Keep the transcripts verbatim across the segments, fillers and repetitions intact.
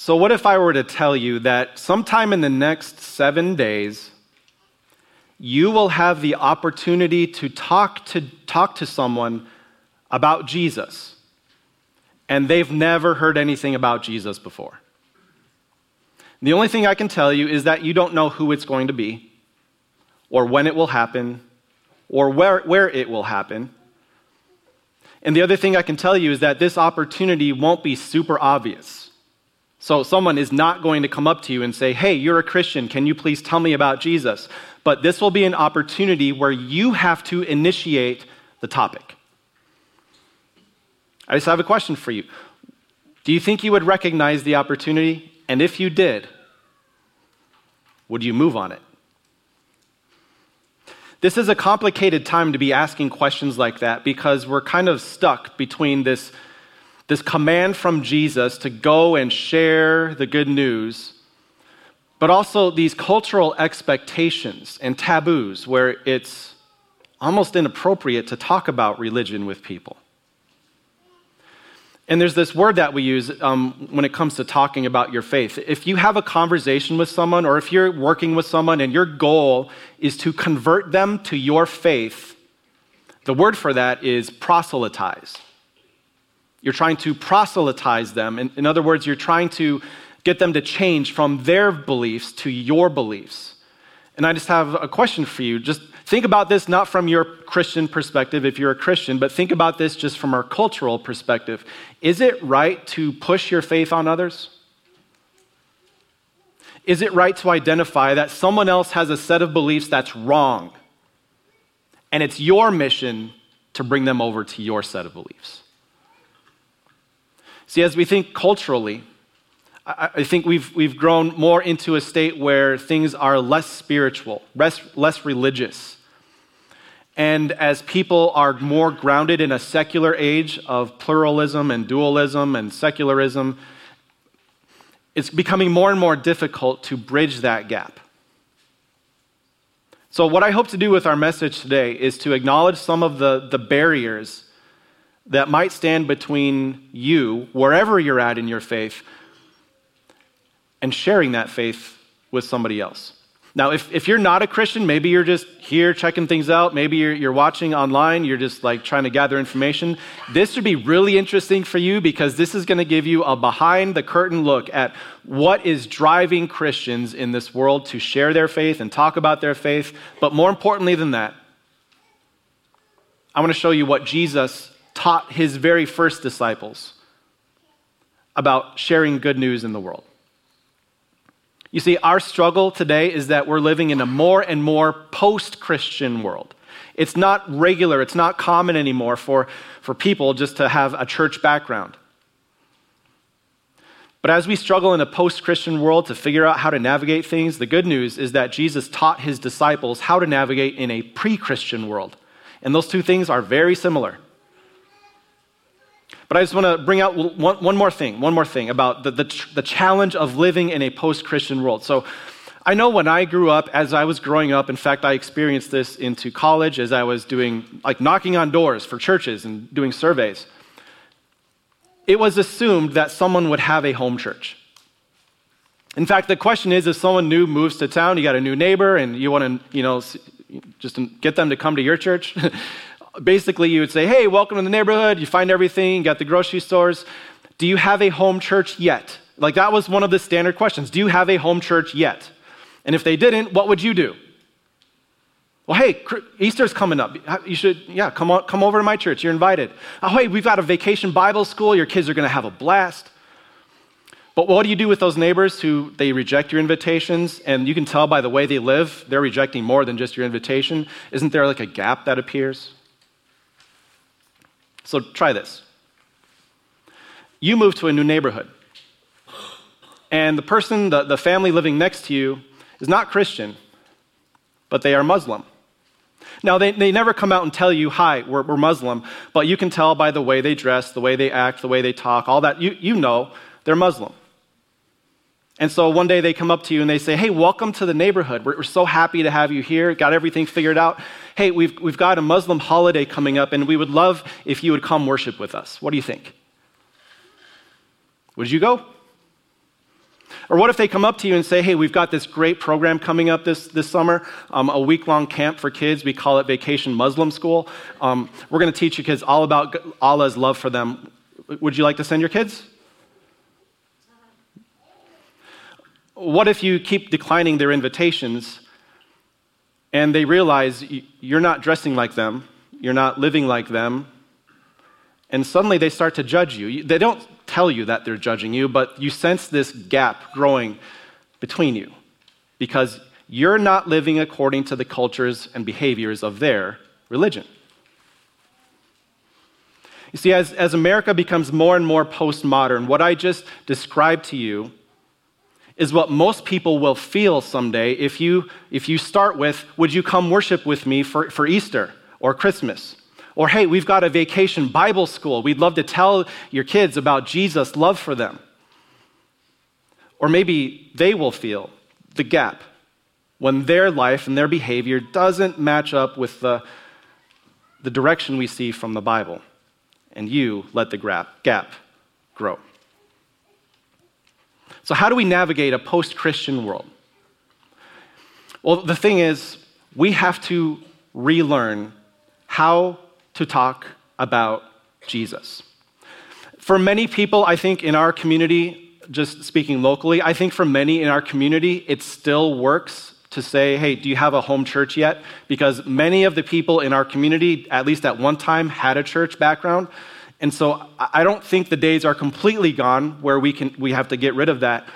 So what if I were to tell you that sometime in the next seven days, you will have the opportunity to talk to talk to someone about Jesus, and they've never heard anything about Jesus before. The only thing I can tell you is that you don't know who it's going to be, or when it will happen, or where, where it will happen. And the other thing I can tell you is that this opportunity won't be super obvious. So someone is not going to come up to you and say, hey, you're a Christian, can you please tell me about Jesus? But this will be an opportunity where you have to initiate the topic. I just have a question for you. Do you think you would recognize the opportunity? And if you did, would you move on it? This is a complicated time to be asking questions like that because we're kind of stuck between this, this command from Jesus to go and share the good news, but also these cultural expectations and taboos where it's almost inappropriate to talk about religion with people. And there's this word that we use um, when it comes to talking about your faith. If you have a conversation with someone or if you're working with someone and your goal is to convert them to your faith, the word for that is proselytize. You're trying to proselytize them. In, in other words, you're trying to get them to change from their beliefs to your beliefs. And I just have a question for you. Just think about this not from your Christian perspective, if you're a Christian, but think about this just from our cultural perspective. Is it right to push your faith on others? Is it right to identify that someone else has a set of beliefs that's wrong, and it's your mission to bring them over to your set of beliefs? See, as we think culturally, I think we've we've grown more into a state where things are less spiritual, less, less religious. And as people are more grounded in a secular age of pluralism and dualism and secularism, it's becoming more and more difficult to bridge that gap. So what I hope to do with our message today is to acknowledge some of the, the barriers that might stand between you, wherever you're at in your faith, and sharing that faith with somebody else. Now, if, if you're not a Christian, maybe you're just here checking things out, maybe you're, you're watching online, you're just like trying to gather information, this would be really interesting for you because this is gonna give you a behind the curtain look at what is driving Christians in this world to share their faith and talk about their faith. But more importantly than that, I wanna show you what Jesus taught his very first disciples about sharing good news in the world. You see, our struggle today is that we're living in a more and more post-Christian world. It's not regular, it's not common anymore for, for people just to have a church background. But as we struggle in a post-Christian world to figure out how to navigate things, the good news is that Jesus taught his disciples how to navigate in a pre-Christian world. And those two things are very similar. But I just want to bring out one, one more thing, one more thing about the, the, the challenge of living in a post-Christian world. So I know when I grew up, as I was growing up, in fact, I experienced this into college as I was doing, like knocking on doors for churches and doing surveys. It was assumed that someone would have a home church. In fact, the question is, if someone new moves to town, you got a new neighbor and you want to, you know, just get them to come to your church, basically, you would say, hey, welcome to the neighborhood. You find everything, you got the grocery stores. Do you have a home church yet? Like that was one of the standard questions. Do you have a home church yet? And if they didn't, what would you do? Well, hey, Easter's coming up. You should, yeah, come on, come over to my church. You're invited. Oh, hey, we've got a vacation Bible school. Your kids are going to have a blast. But what do you do with those neighbors who they reject your invitations? And you can tell by the way they live, they're rejecting more than just your invitation. Isn't there like a gap that appears? So try this. You move to a new neighborhood, and the person, the, the family living next to you is not Christian, but they are Muslim. Now, they, they never come out and tell you, hi, we're, we're Muslim, but you can tell by the way they dress, the way they act, the way they talk, all that. You, you know they're Muslim. And so one day they come up to you and they say, hey, welcome to the neighborhood. We're, we're so happy to have you here. Got everything figured out. Hey, we've we've got a Muslim holiday coming up, and we would love if you would come worship with us. What do you think? Would you go? Or what if they come up to you and say, hey, we've got this great program coming up this, this summer, um, a week-long camp for kids. We call it Vacation Muslim School. Um, we're going to teach your kids all about Allah's love for them. Would you like to send your kids? What if you keep declining their invitations and they realize you're not dressing like them, you're not living like them, and suddenly they start to judge you. They don't tell you that they're judging you, but you sense this gap growing between you because you're not living according to the cultures and behaviors of their religion. You see, as, as America becomes more and more postmodern, what I just described to you is what most people will feel someday if you if you start with, would you come worship with me for, for Easter or Christmas? Or, hey, we've got a vacation Bible school. We'd love to tell your kids about Jesus' love for them. Or maybe they will feel the gap when their life and their behavior doesn't match up with the, the direction we see from the Bible. And you let the gap grow. So how do we navigate a post-Christian world? Well, the thing is, we have to relearn how to talk about Jesus. For many people, I think in our community, just speaking locally, I think for many in our community, it still works to say, hey, do you have a home church yet? Because many of the people in our community, at least at one time, had a church background. And so I don't think the days are completely gone where we can we have to get rid of that.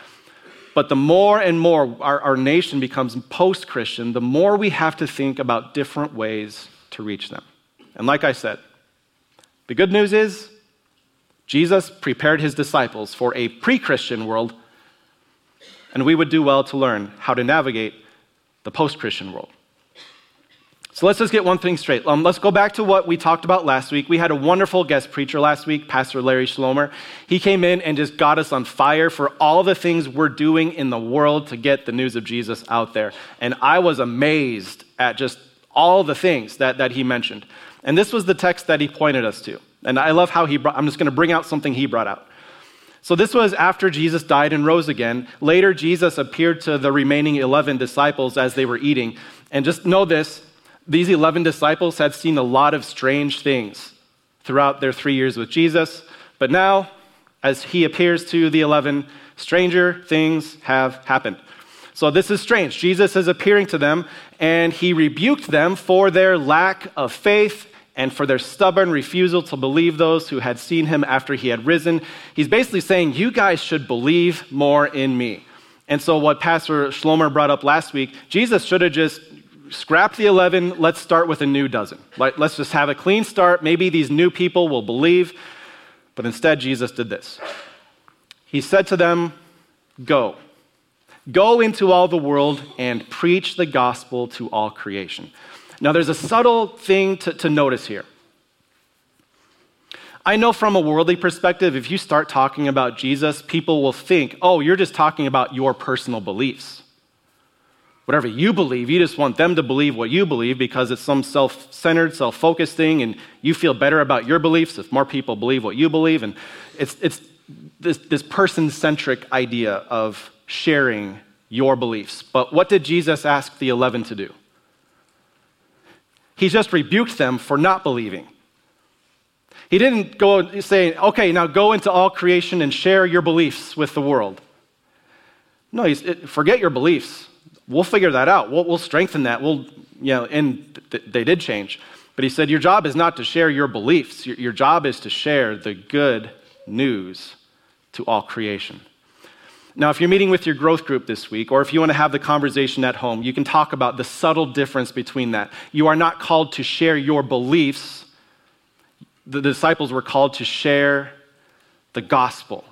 But the more and more our, our nation becomes post-Christian, the more we have to think about different ways to reach them. And like I said, the good news is Jesus prepared his disciples for a pre-Christian world, and we would do well to learn how to navigate the post-Christian world. So let's just get one thing straight. Um, let's go back to what we talked about last week. We had a wonderful guest preacher last week, Pastor Larry Schlomer. He came in and just got us on fire for all the things we're doing in the world to get the news of Jesus out there. And I was amazed at just all the things that, that he mentioned. And this was the text that he pointed us to. And I love how he brought, I'm just going to bring out something he brought out. So this was after Jesus died and rose again. Later, Jesus appeared to the remaining eleven disciples as they were eating. And just know this, these eleven disciples had seen a lot of strange things throughout their three years with Jesus. But now, as he appears to the eleven, stranger things have happened. So this is strange. Jesus is appearing to them, and he rebuked them for their lack of faith and for their stubborn refusal to believe those who had seen him after he had risen. He's basically saying, you guys should believe more in me. And so what Pastor Schlomer brought up last week, Jesus should have just scrapped the eleven, let's start with a new dozen. Let's just have a clean start. Maybe these new people will believe. But instead, Jesus did this. He said to them, go. Go into all the world and preach the gospel to all creation. Now, there's a subtle thing to, to notice here. I know from a worldly perspective, if you start talking about Jesus, people will think, oh, you're just talking about your personal beliefs. Whatever you believe, you just want them to believe what you believe because it's some self-centered, self-focused thing, and you feel better about your beliefs if more people believe what you believe. And it's, it's this, this person-centric idea of sharing your beliefs. But what did Jesus ask the eleven to do? He just rebuked them for not believing. He didn't go saying, okay, now go into all creation and share your beliefs with the world. No, he's, it, forget your beliefs. We'll figure that out. We'll, we'll strengthen that. We'll, you know, and th- they did change. But he said, your job is not to share your beliefs. Your, your job is to share the good news to all creation. Now, if you're meeting with your growth group this week, or if you want to have the conversation at home, you can talk about the subtle difference between that. You are not called to share your beliefs. The disciples were called to share the gospel.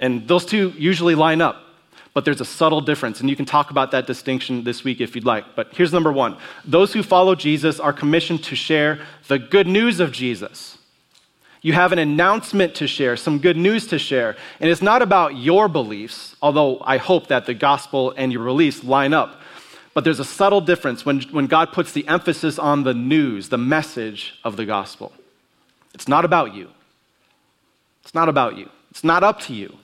And those two usually line up, but there's a subtle difference, and you can talk about that distinction this week if you'd like. But here's number one. Those who follow Jesus are commissioned to share the good news of Jesus. You have an announcement to share, some good news to share. And it's not about your beliefs, although I hope that the gospel and your beliefs line up. But there's a subtle difference when, when God puts the emphasis on the news, the message of the gospel. It's not about you. It's not about you. It's not up to you.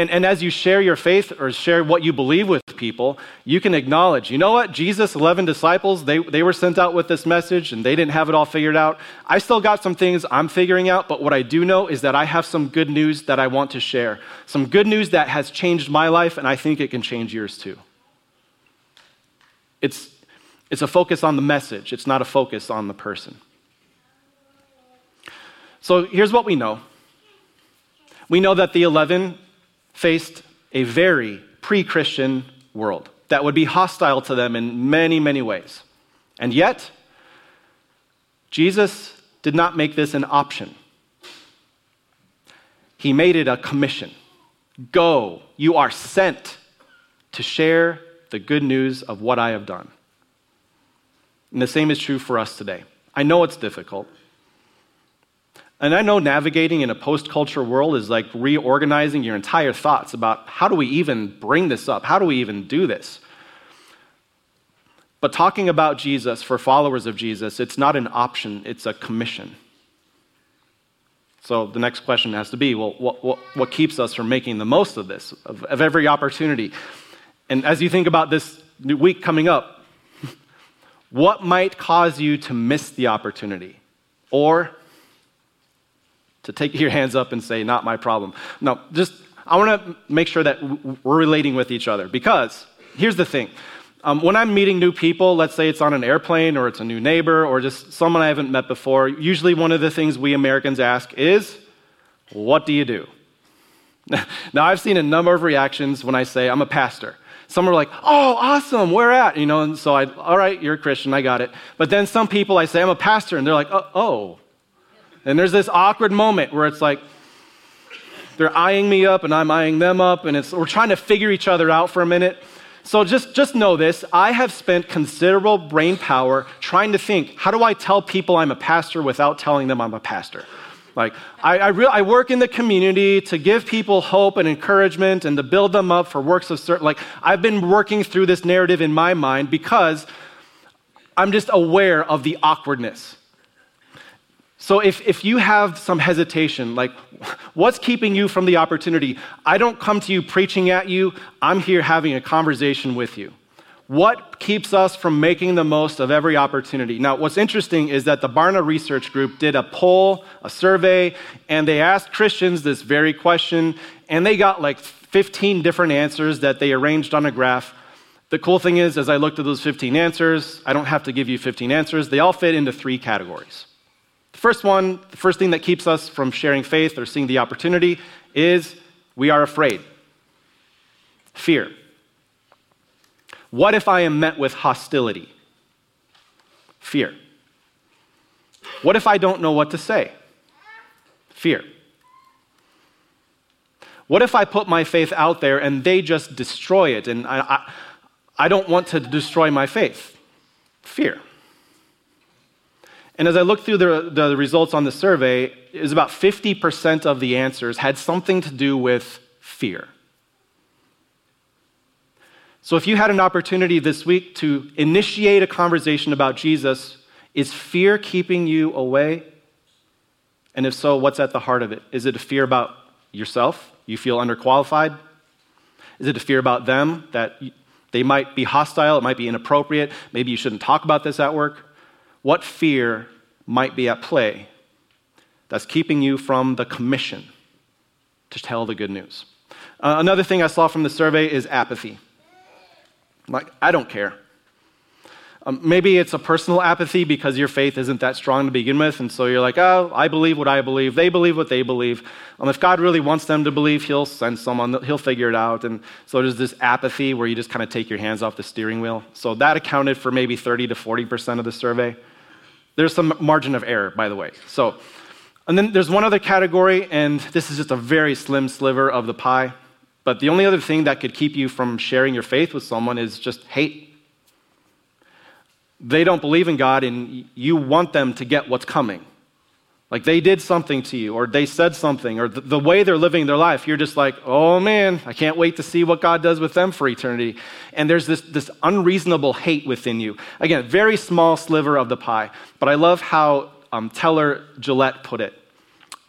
And, and as you share your faith or share what you believe with people, you can acknowledge, you know what, Jesus, eleven disciples, they, they were sent out with this message and they didn't have it all figured out. I still got some things I'm figuring out, but what I do know is that I have some good news that I want to share. Some good news that has changed my life, and I think it can change yours too. It's, it's a focus on the message. It's not a focus on the person. So here's what we know. We know that the eleven faced a very pre-Christian world that would be hostile to them in many, many ways. And yet, Jesus did not make this an option. He made it a commission. Go, you are sent to share the good news of what I have done. And the same is true for us today. I know it's difficult. And I know navigating in a post-culture world is like reorganizing your entire thoughts about how do we even bring this up? How do we even do this? But talking about Jesus for followers of Jesus, it's not an option, it's a commission. So the next question has to be, well, what, what, what keeps us from making the most of this, of, of every opportunity? And as you think about this week coming up, what might cause you to miss the opportunity? Or to take your hands up and say, not my problem. No, just, I want to make sure that we're relating with each other, because here's the thing. Um, when I'm meeting new people, let's say it's on an airplane or it's a new neighbor or just someone I haven't met before, usually one of the things we Americans ask is, what do you do? Now, I've seen a number of reactions when I say I'm a pastor. Some are like, oh, awesome, where at? You know, and so I, all right, you're a Christian, I got it. But then some people, I say I'm a pastor, and they're like, oh, oh. And there's this awkward moment where it's like, they're eyeing me up and I'm eyeing them up, and it's, we're trying to figure each other out for a minute. So just, just know this, I have spent considerable brain power trying to think, how do I tell people I'm a pastor without telling them I'm a pastor? Like, I, I, re- I work in the community to give people hope and encouragement and to build them up for works of service. Like, I've been working through this narrative in my mind because I'm just aware of the awkwardness. So if, if you have some hesitation, like what's keeping you from the opportunity? I don't come to you preaching at you. I'm here having a conversation with you. What keeps us from making the most of every opportunity? Now, what's interesting is that the Barna Research Group did a poll, a survey, and they asked Christians this very question, and they got like fifteen different answers that they arranged on a graph. The cool thing is, as I looked at those fifteen answers, I don't have to give you fifteen answers. They all fit into three categories. The first one, the first thing that keeps us from sharing faith or seeing the opportunity is we are afraid. Fear. What if I am met with hostility? Fear. What if I don't know what to say? Fear. What if I put my faith out there and they just destroy it and I, I, I don't want to destroy my faith? Fear. And as I looked through the, the results on the survey, it was about fifty percent of the answers had something to do with fear. So if you had an opportunity this week to initiate a conversation about Jesus, is fear keeping you away? And if so, what's at the heart of it? Is it a fear about yourself? You feel underqualified? Is it a fear about them, that they might be hostile, it might be inappropriate, maybe you shouldn't talk about this at work? What fear might be at play that's keeping you from the commission to tell the good news? Uh, another thing I saw from the survey is apathy. Like, I don't care. Um, maybe it's a personal apathy because your faith isn't that strong to begin with, and so you're like, oh, I believe what I believe. They believe what they believe. Um, if God really wants them to believe, he'll send someone. He'll figure it out. And so there's this apathy where you just kind of take your hands off the steering wheel. So that accounted for maybe thirty to forty percent of the survey. There's some margin of error, by the way. So, and then there's one other category, and this is just a very slim sliver of the pie, but the only other thing that could keep you from sharing your faith with someone is just hate. They don't believe in God, and you want them to get what's coming. Like, they did something to you, or they said something, or the, the way they're living their life, you're just like, oh man, I can't wait to see what God does with them for eternity. And there's this, this unreasonable hate within you. Again, very small sliver of the pie, but I love how um, Teller Gillette put it.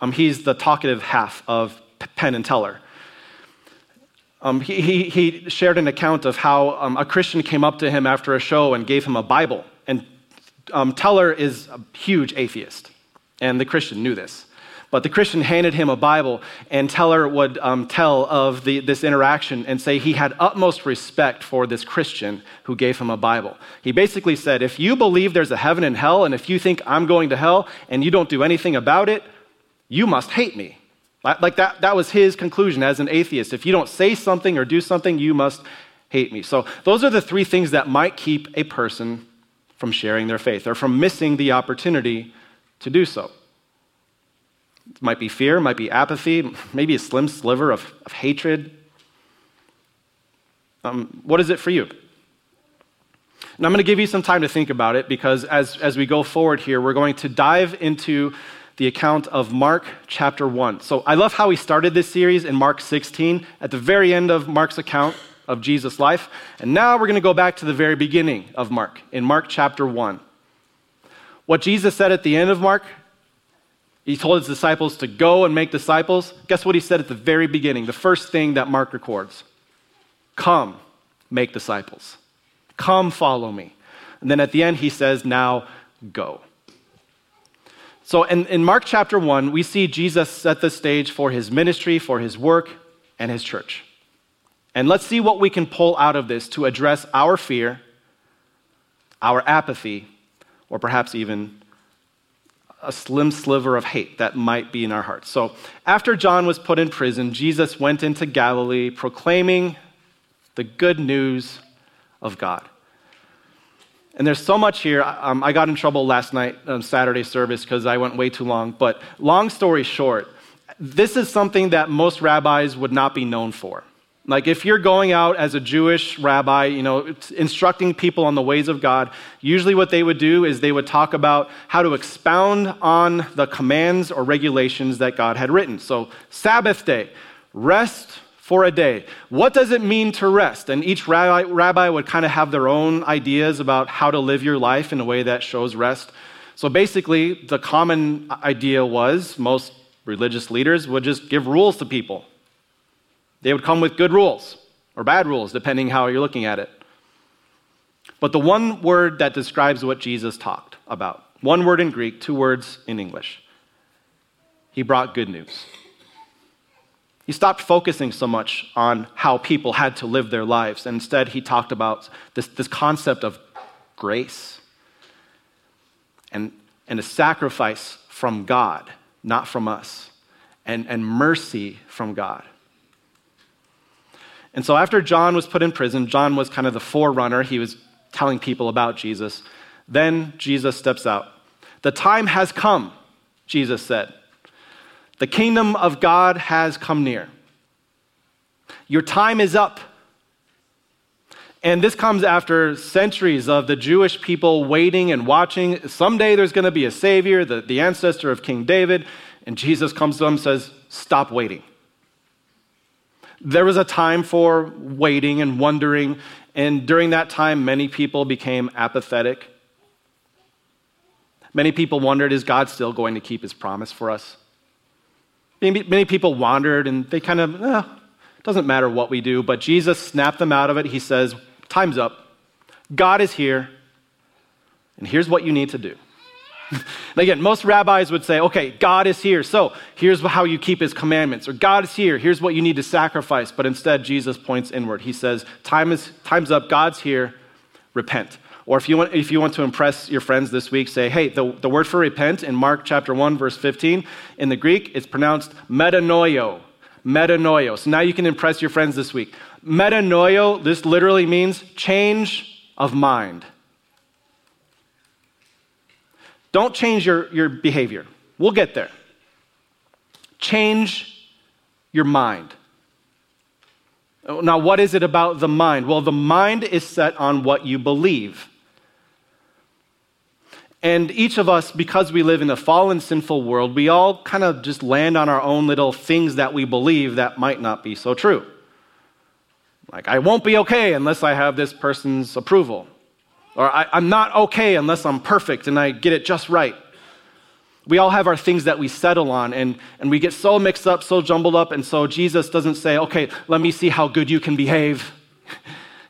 Um, he's the talkative half of Penn and Teller. Um, he, he, he shared an account of how um, a Christian came up to him after a show and gave him a Bible. And um, Teller is a huge atheist, and the Christian knew this. But the Christian handed him a Bible, and Teller would um, tell of the, this interaction and say he had utmost respect for this Christian who gave him a Bible. He basically said, if you believe there's a heaven and hell, and if you think I'm going to hell, and you don't do anything about it, you must hate me. Like that, that was his conclusion as an atheist. If you don't say something or do something, you must hate me. So those are the three things that might keep a person from sharing their faith or from missing the opportunity to do so. It might be fear, might be apathy, maybe a slim sliver of, of hatred. Um, what is it for you? And I'm going to give you some time to think about it, because as, as we go forward here, we're going to dive into the account of Mark chapter one. So I love how we started this series in Mark sixteen, at the very end of Mark's account of Jesus' life. And now we're going to go back to the very beginning of Mark, in Mark chapter one. What Jesus said at the end of Mark, he told his disciples to go and make disciples. Guess what he said at the very beginning, the first thing that Mark records? Come, make disciples. Come, follow me. And then at the end, he says, now go. So in, in Mark chapter one, we see Jesus set the stage for his ministry, for his work, and his church. And let's see what we can pull out of this to address our fear, our apathy, or perhaps even a slim sliver of hate that might be in our hearts. So after John was put in prison, Jesus went into Galilee proclaiming the good news of God. And there's so much here. Um, I got in trouble last night on Saturday service because I went way too long. But long story short, this is something that most rabbis would not be known for. Like if you're going out as a Jewish rabbi, you know, instructing people on the ways of God, usually what they would do is they would talk about how to expound on the commands or regulations that God had written. So Sabbath day, rest for a day. What does it mean to rest? And each rabbi, rabbi would kind of have their own ideas about how to live your life in a way that shows rest. So basically, the common idea was most religious leaders would just give rules to people. They would come with good rules or bad rules, depending how you're looking at it. But the one word that describes what Jesus talked about, one word in Greek, two words in English, he brought good news. He stopped focusing so much on how people had to live their lives, and instead he talked about this, this concept of grace and, and a sacrifice from God, not from us, and, and mercy from God. And so after John was put in prison, John was kind of the forerunner. He was telling people about Jesus. Then Jesus steps out. The time has come, Jesus said. The kingdom of God has come near. Your time is up. And this comes after centuries of the Jewish people waiting and watching. Someday there's going to be a savior, the, the ancestor of King David. And Jesus comes to them and says, stop waiting. There was a time for waiting and wondering. And during that time, many people became apathetic. Many people wondered, is God still going to keep his promise for us? Many people wandered, and they kind of, eh, it doesn't matter what we do, but Jesus snapped them out of it. He says, time's up. God is here, and here's what you need to do. Again, most rabbis would say, okay, God is here, so here's how you keep his commandments, or God is here, here's what you need to sacrifice, but instead Jesus points inward. He says, Time is, time's up, God's here, repent. Or if you want, if you want to impress your friends this week, say, hey, the, the word for repent in Mark chapter one, verse fifteen, in the Greek, it's pronounced metanoio, metanoio. So now you can impress your friends this week. Metanoio, this literally means change of mind. Don't change your, your behavior. We'll get there. Change your mind. Now, what is it about the mind? Well, the mind is set on what you believe. And each of us, because we live in a fallen, sinful world, we all kind of just land on our own little things that we believe that might not be so true. Like, I won't be okay unless I have this person's approval. Or I, I'm not okay unless I'm perfect and I get it just right. We all have our things that we settle on, and, and we get so mixed up, so jumbled up, and so Jesus doesn't say, okay, let me see how good you can behave.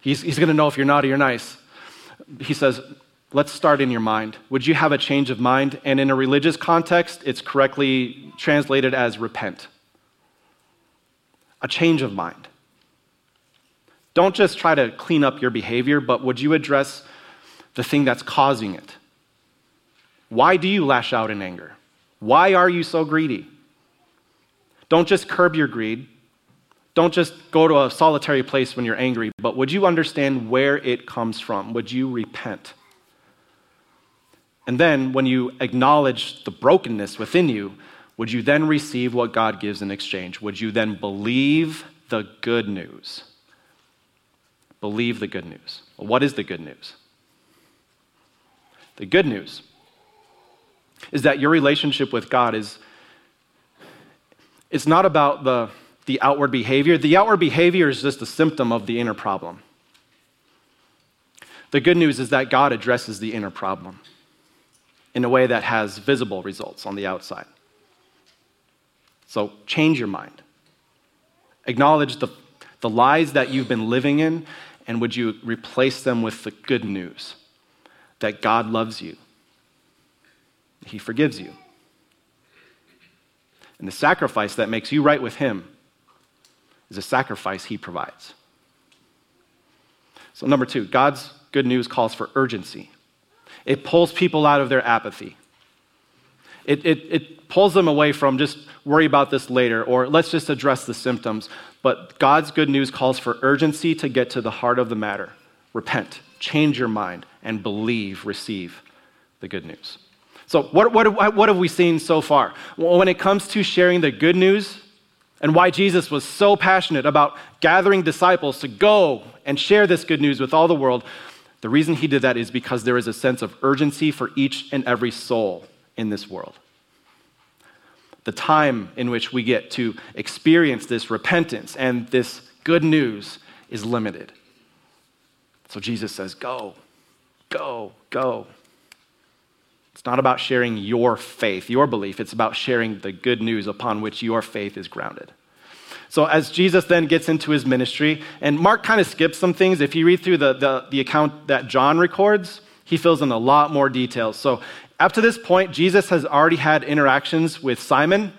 he's he's going to know if you're naughty or nice. He says, let's start in your mind. Would you have a change of mind? And in a religious context, it's correctly translated as repent. A change of mind. Don't just try to clean up your behavior, but would you address the thing that's causing it? Why do you lash out in anger? Why are you so greedy? Don't just curb your greed. Don't just go to a solitary place when you're angry, but would you understand where it comes from? Would you repent? And then when you acknowledge the brokenness within you, would you then receive what God gives in exchange? Would you then believe the good news? Believe the good news. Well, what is the good news? The good news is that your relationship with God is, it's not about the, the outward behavior. The outward behavior is just a symptom of the inner problem. The good news is that God addresses the inner problem in a way that has visible results on the outside. So change your mind. Acknowledge the, the lies that you've been living in, and would you replace them with the good news that God loves you? He forgives you. And the sacrifice that makes you right with him is a sacrifice he provides. So number two, God's good news calls for urgency. It pulls people out of their apathy. It, it, it pulls them away from just worry about this later or let's just address the symptoms. But God's good news calls for urgency to get to the heart of the matter. Repent, change your mind, and believe, receive the good news. So what, what, what have we seen so far? When it comes to sharing the good news and why Jesus was so passionate about gathering disciples to go and share this good news with all the world, the reason he did that is because there is a sense of urgency for each and every soul in this world. The time in which we get to experience this repentance and this good news is limited. So Jesus says, go, go, go. It's not about sharing your faith, your belief. It's about sharing the good news upon which your faith is grounded. So as Jesus then gets into his ministry, and Mark kind of skips some things. If you read through the, the, the account that John records, he fills in a lot more details. So up to this point, Jesus has already had interactions with Simon,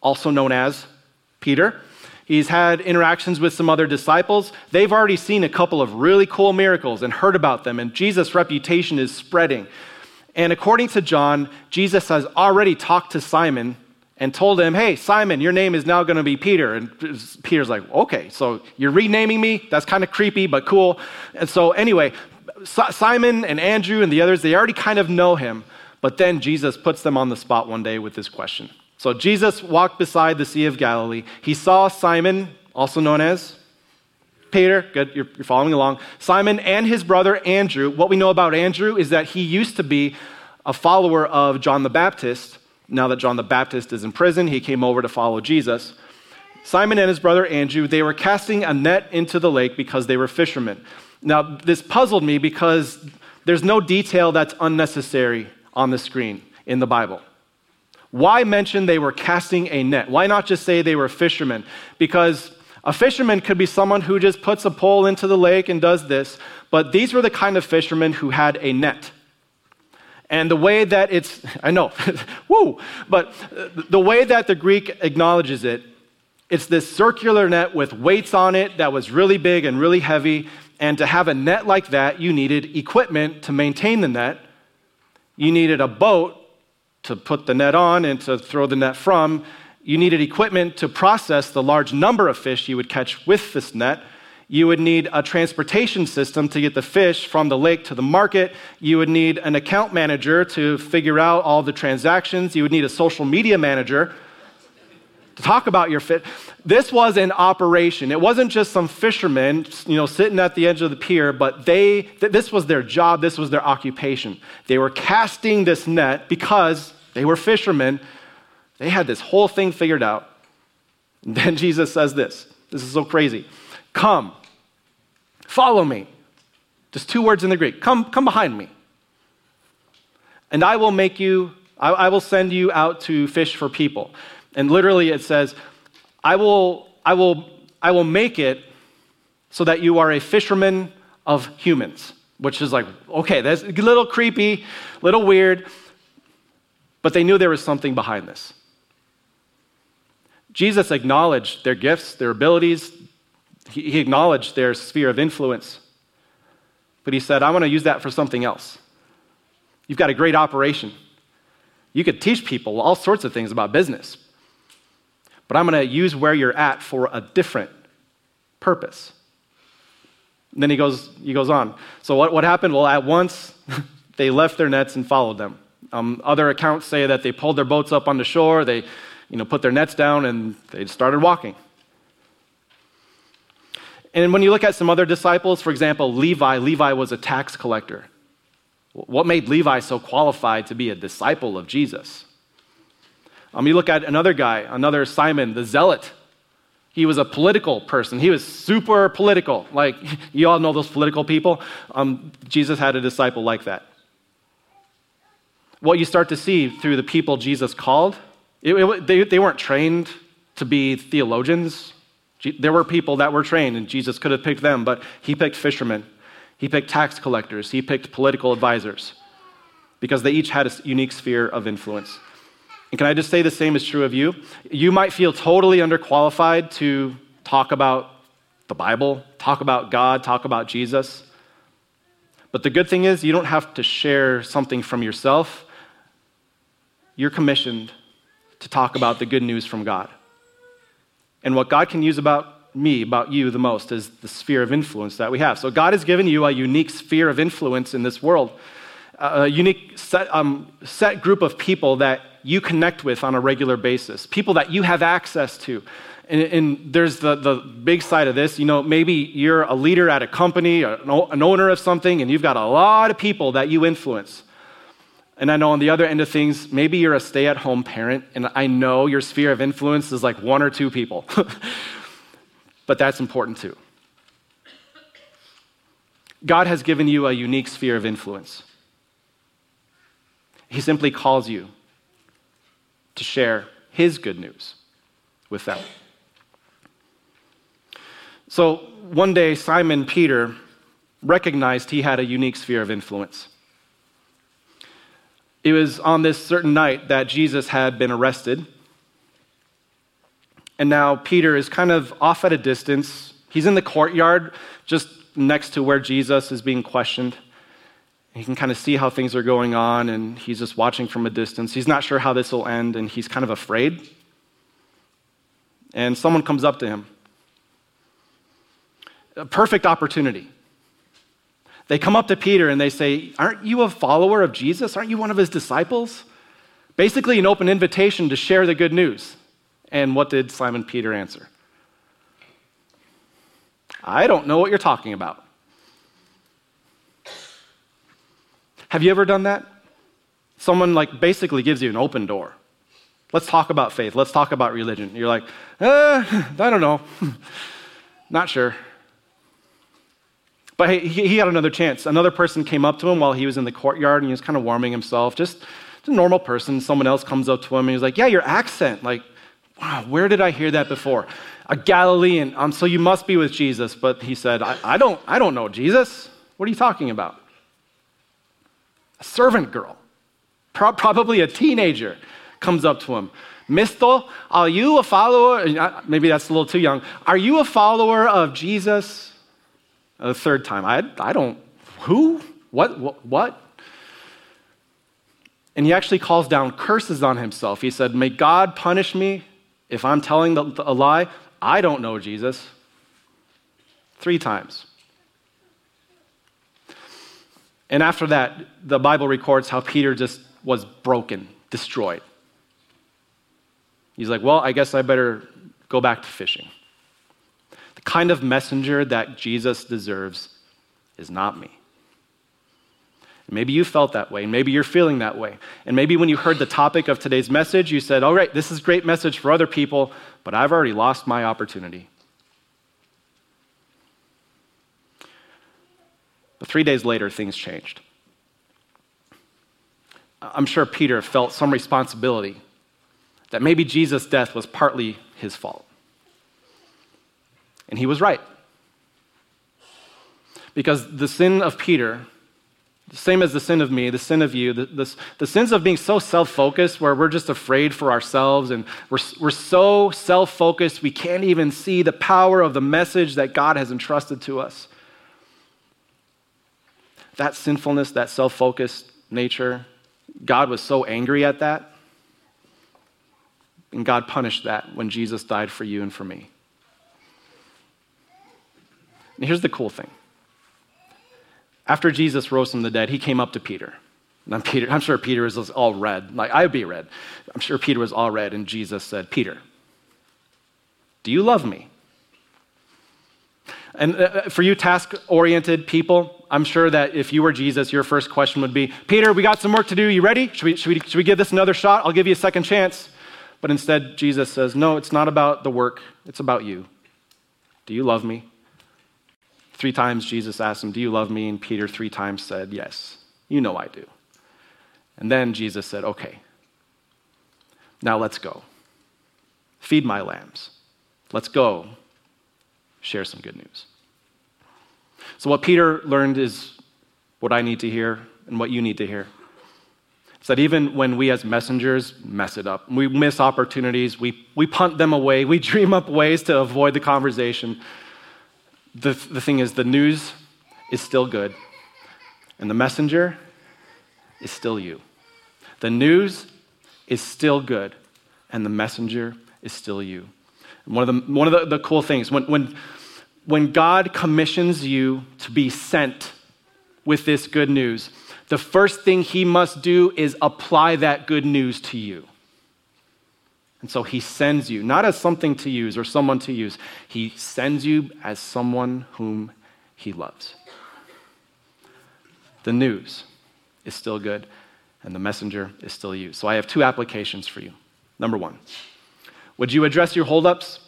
also known as Peter. He's had interactions with some other disciples. They've already seen a couple of really cool miracles and heard about them, and Jesus' reputation is spreading. And according to John, Jesus has already talked to Simon and told him, hey, Simon, your name is now going to be Peter. And Peter's like, okay, so you're renaming me? That's kind of creepy, but cool. And so anyway, Simon and Andrew and the others, they already kind of know him. But then Jesus puts them on the spot one day with this question. So Jesus walked beside the Sea of Galilee. He saw Simon, also known as Peter, good, you're, you're following along. Simon and his brother Andrew. What we know about Andrew is that he used to be a follower of John the Baptist. Now that John the Baptist is in prison, he came over to follow Jesus. Simon and his brother Andrew, they were casting a net into the lake because they were fishermen. Now, this puzzled me because there's no detail that's unnecessary on the screen in the Bible. Why mention they were casting a net? Why not just say they were fishermen? Because a fisherman could be someone who just puts a pole into the lake and does this, but these were the kind of fishermen who had a net. And the way that it's, I know, woo, but the way that the Greek acknowledges it, it's this circular net with weights on it that was really big and really heavy, and to have a net like that, you needed equipment to maintain the net. You needed a boat to put the net on and to throw the net from. You needed equipment to process the large number of fish you would catch with this net. You would need a transportation system to get the fish from the lake to the market. You would need an account manager to figure out all the transactions. You would need a social media manager to talk about your fish. This was an operation. It wasn't just some fishermen, you know, sitting at the edge of the pier, but they th- this was their job. This was their occupation. They were casting this net because they were fishermen. They had this whole thing figured out. And then Jesus says this. This is so crazy. Come, follow me. Just two words in the Greek. Come, come behind me. And I will make you I, I will send you out to fish for people. And literally it says, I will, I will, I will make it so that you are a fisherman of humans, which is like, okay, that's a little creepy, a little weird, but they knew there was something behind this. Jesus acknowledged their gifts, their abilities. He acknowledged their sphere of influence, but he said, I want to use that for something else. You've got a great operation. You could teach people all sorts of things about business, but I'm going to use where you're at for a different purpose. And then he goes, he goes on. So what, what happened? Well, at once, they left their nets and followed them. Um, other accounts say that they pulled their boats up on the shore, they you know, put their nets down, and they started walking. And when you look at some other disciples, for example, Levi, Levi was a tax collector. What made Levi so qualified to be a disciple of Jesus? Um, you look at another guy, another Simon, the zealot. He was a political person. He was super political. Like, you all know those political people. Um, Jesus had a disciple like that. What you start to see through the people Jesus called, it, it, they, they weren't trained to be theologians. There were people that were trained, and Jesus could have picked them, but he picked fishermen. He picked tax collectors. He picked political advisors because they each had a unique sphere of influence. And can I just say the same is true of you? You might feel totally underqualified to talk about the Bible, talk about God, talk about Jesus. But the good thing is you don't have to share something from yourself. You're commissioned to talk about the good news from God. And what God can use about me, about you the most, is the sphere of influence that we have. So God has given you a unique sphere of influence in this world, a unique set, um, set group of people that you connect with on a regular basis, people that you have access to. And, and there's the, the big side of this. You know, maybe you're a leader at a company, or an owner of something, and you've got a lot of people that you influence. And I know on the other end of things, maybe you're a stay-at-home parent, and I know your sphere of influence is like one or two people. But that's important too. God has given you a unique sphere of influence. He simply calls you to share his good news with them. So one day, Simon Peter recognized he had a unique sphere of influence. It was on this certain night that Jesus had been arrested. And now Peter is kind of off at a distance. He's in the courtyard just next to where Jesus is being questioned. He can kind of see how things are going on, and he's just watching from a distance. He's not sure how this will end, and he's kind of afraid. And someone comes up to him. A perfect opportunity. They come up to Peter and they say, aren't you a follower of Jesus? Aren't you one of his disciples? Basically an open invitation to share the good news. And what did Simon Peter answer? I don't know what you're talking about. Have you ever done that? Someone like basically gives you an open door. Let's talk about faith. Let's talk about religion. You're like, eh, I don't know. Not sure. But hey, he had another chance. Another person came up to him while he was in the courtyard, and he was kind of warming himself. Just a normal person. Someone else comes up to him, and he's like, yeah, your accent. Like, wow, where did I hear that before? A Galilean. Um, so you must be with Jesus. But he said, I, I don't, I don't know Jesus. What are you talking about? A servant girl, pro- probably a teenager, comes up to him. Mister, are you a follower? Maybe that's a little too young. Are you a follower of Jesus? The third time, I, I don't, who? What, what? What? And he actually calls down curses on himself. He said, may God punish me if I'm telling the, the, a lie. I don't know Jesus. Three times. And after that, the Bible records how Peter just was broken, destroyed. He's like, well, I guess I better go back to fishing. The kind of messenger that Jesus deserves is not me. And maybe you felt that way, and maybe you're feeling that way. And maybe when you heard the topic of today's message, you said, all right, this is a great message for other people, but I've already lost my opportunity. But three days later, things changed. I'm sure Peter felt some responsibility that maybe Jesus' death was partly his fault. And he was right. Because the sin of Peter, the same as the sin of me, the sin of you, the, the, the sins of being so self-focused where we're just afraid for ourselves and we're, we're so self-focused we can't even see the power of the message that God has entrusted to us. That sinfulness, that self-focused nature, God was so angry at that. And God punished that when Jesus died for you and for me. And here's the cool thing. After Jesus rose from the dead, he came up to Peter. And I'm, Peter, I'm sure Peter was all red. Like, I'd be red. I'm sure Peter was all red, and Jesus said, Peter, do you love me? And uh, for you task-oriented people, I'm sure that if you were Jesus, your first question would be, Peter, we got some work to do. You ready? Should we, should we, should we give this another shot? I'll give you a second chance. But instead, Jesus says, no, it's not about the work. It's about you. Do you love me? Three times Jesus asked him, do you love me? And Peter three times said, yes, you know I do. And then Jesus said, okay, now let's go. Feed my lambs. Let's go share some good news. So what Peter learned is what I need to hear and what you need to hear. It's that even when we as messengers mess it up, we miss opportunities, we, we punt them away, we dream up ways to avoid the conversation, the, the thing is the news is still good, and the messenger is still you. The news is still good, and the messenger is still you. And one of the one of the, the cool things, when, when, when God commissions you to be sent with this good news, the first thing he must do is apply that good news to you. And so he sends you, not as something to use or someone to use. He sends you as someone whom he loves. The news is still good, and the messenger is still you. So I have two applications for you. Number one, would you address your holdups?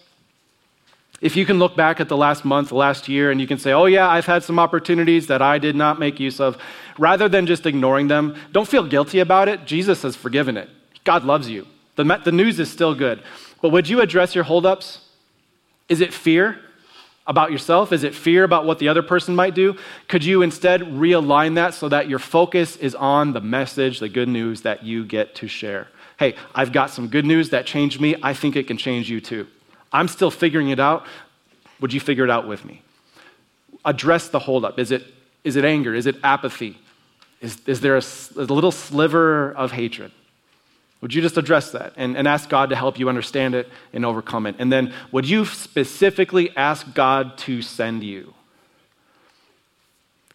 If you can look back at the last month, the last year, and you can say, oh yeah, I've had some opportunities that I did not make use of, rather than just ignoring them, don't feel guilty about it. Jesus has forgiven it. God loves you. The, the news is still good. But would you address your holdups? Is it fear about yourself? Is it fear about what the other person might do? Could you instead realign that so that your focus is on the message, the good news that you get to share? Hey, I've got some good news that changed me. I think it can change you too. I'm still figuring it out. Would you figure it out with me? Address the holdup. Is it is it anger? Is it apathy? Is, is there a, a little sliver of hatred? Would you just address that and, and ask God to help you understand it and overcome it? And then would you specifically ask God to send you?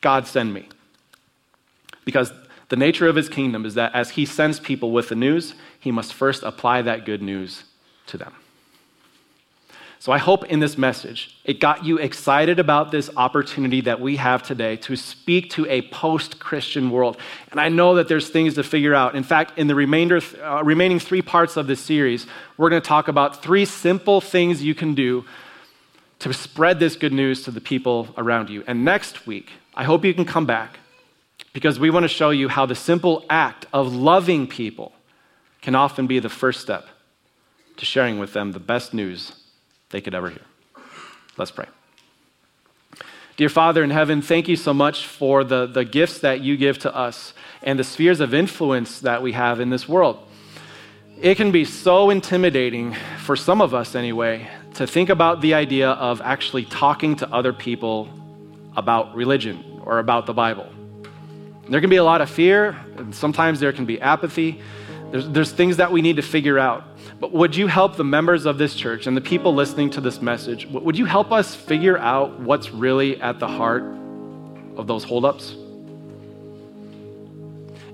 God, send me. Because the nature of his kingdom is that as he sends people with the news, he must first apply that good news to them. So I hope in this message, it got you excited about this opportunity that we have today to speak to a post-Christian world. And I know that there's things to figure out. In fact, in the remainder, uh, remaining three parts of this series, we're going to talk about three simple things you can do to spread this good news to the people around you. And next week, I hope you can come back because we want to show you how the simple act of loving people can often be the first step to sharing with them the best news they could ever hear. Let's pray. Dear Father in heaven, thank you so much for the, the gifts that you give to us and the spheres of influence that we have in this world. It can be so intimidating, for some of us anyway, to think about the idea of actually talking to other people about religion or about the Bible. There can be a lot of fear, and sometimes there can be apathy. There's, there's things that we need to figure out. But would you help the members of this church and the people listening to this message, would you help us figure out what's really at the heart of those holdups?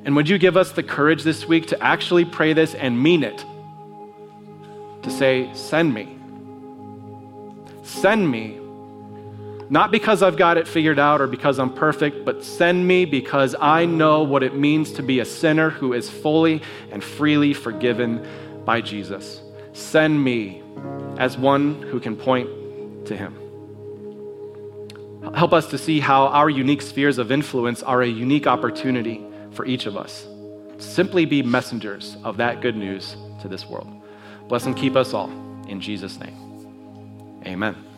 And would you give us the courage this week to actually pray this and mean it? To say, send me. Send me. Not because I've got it figured out or because I'm perfect, but send me because I know what it means to be a sinner who is fully and freely forgiven by Jesus. Send me as one who can point to him. Help us to see how our unique spheres of influence are a unique opportunity for each of us simply be messengers of that good news to this world. Bless and keep us all. In Jesus' name, amen.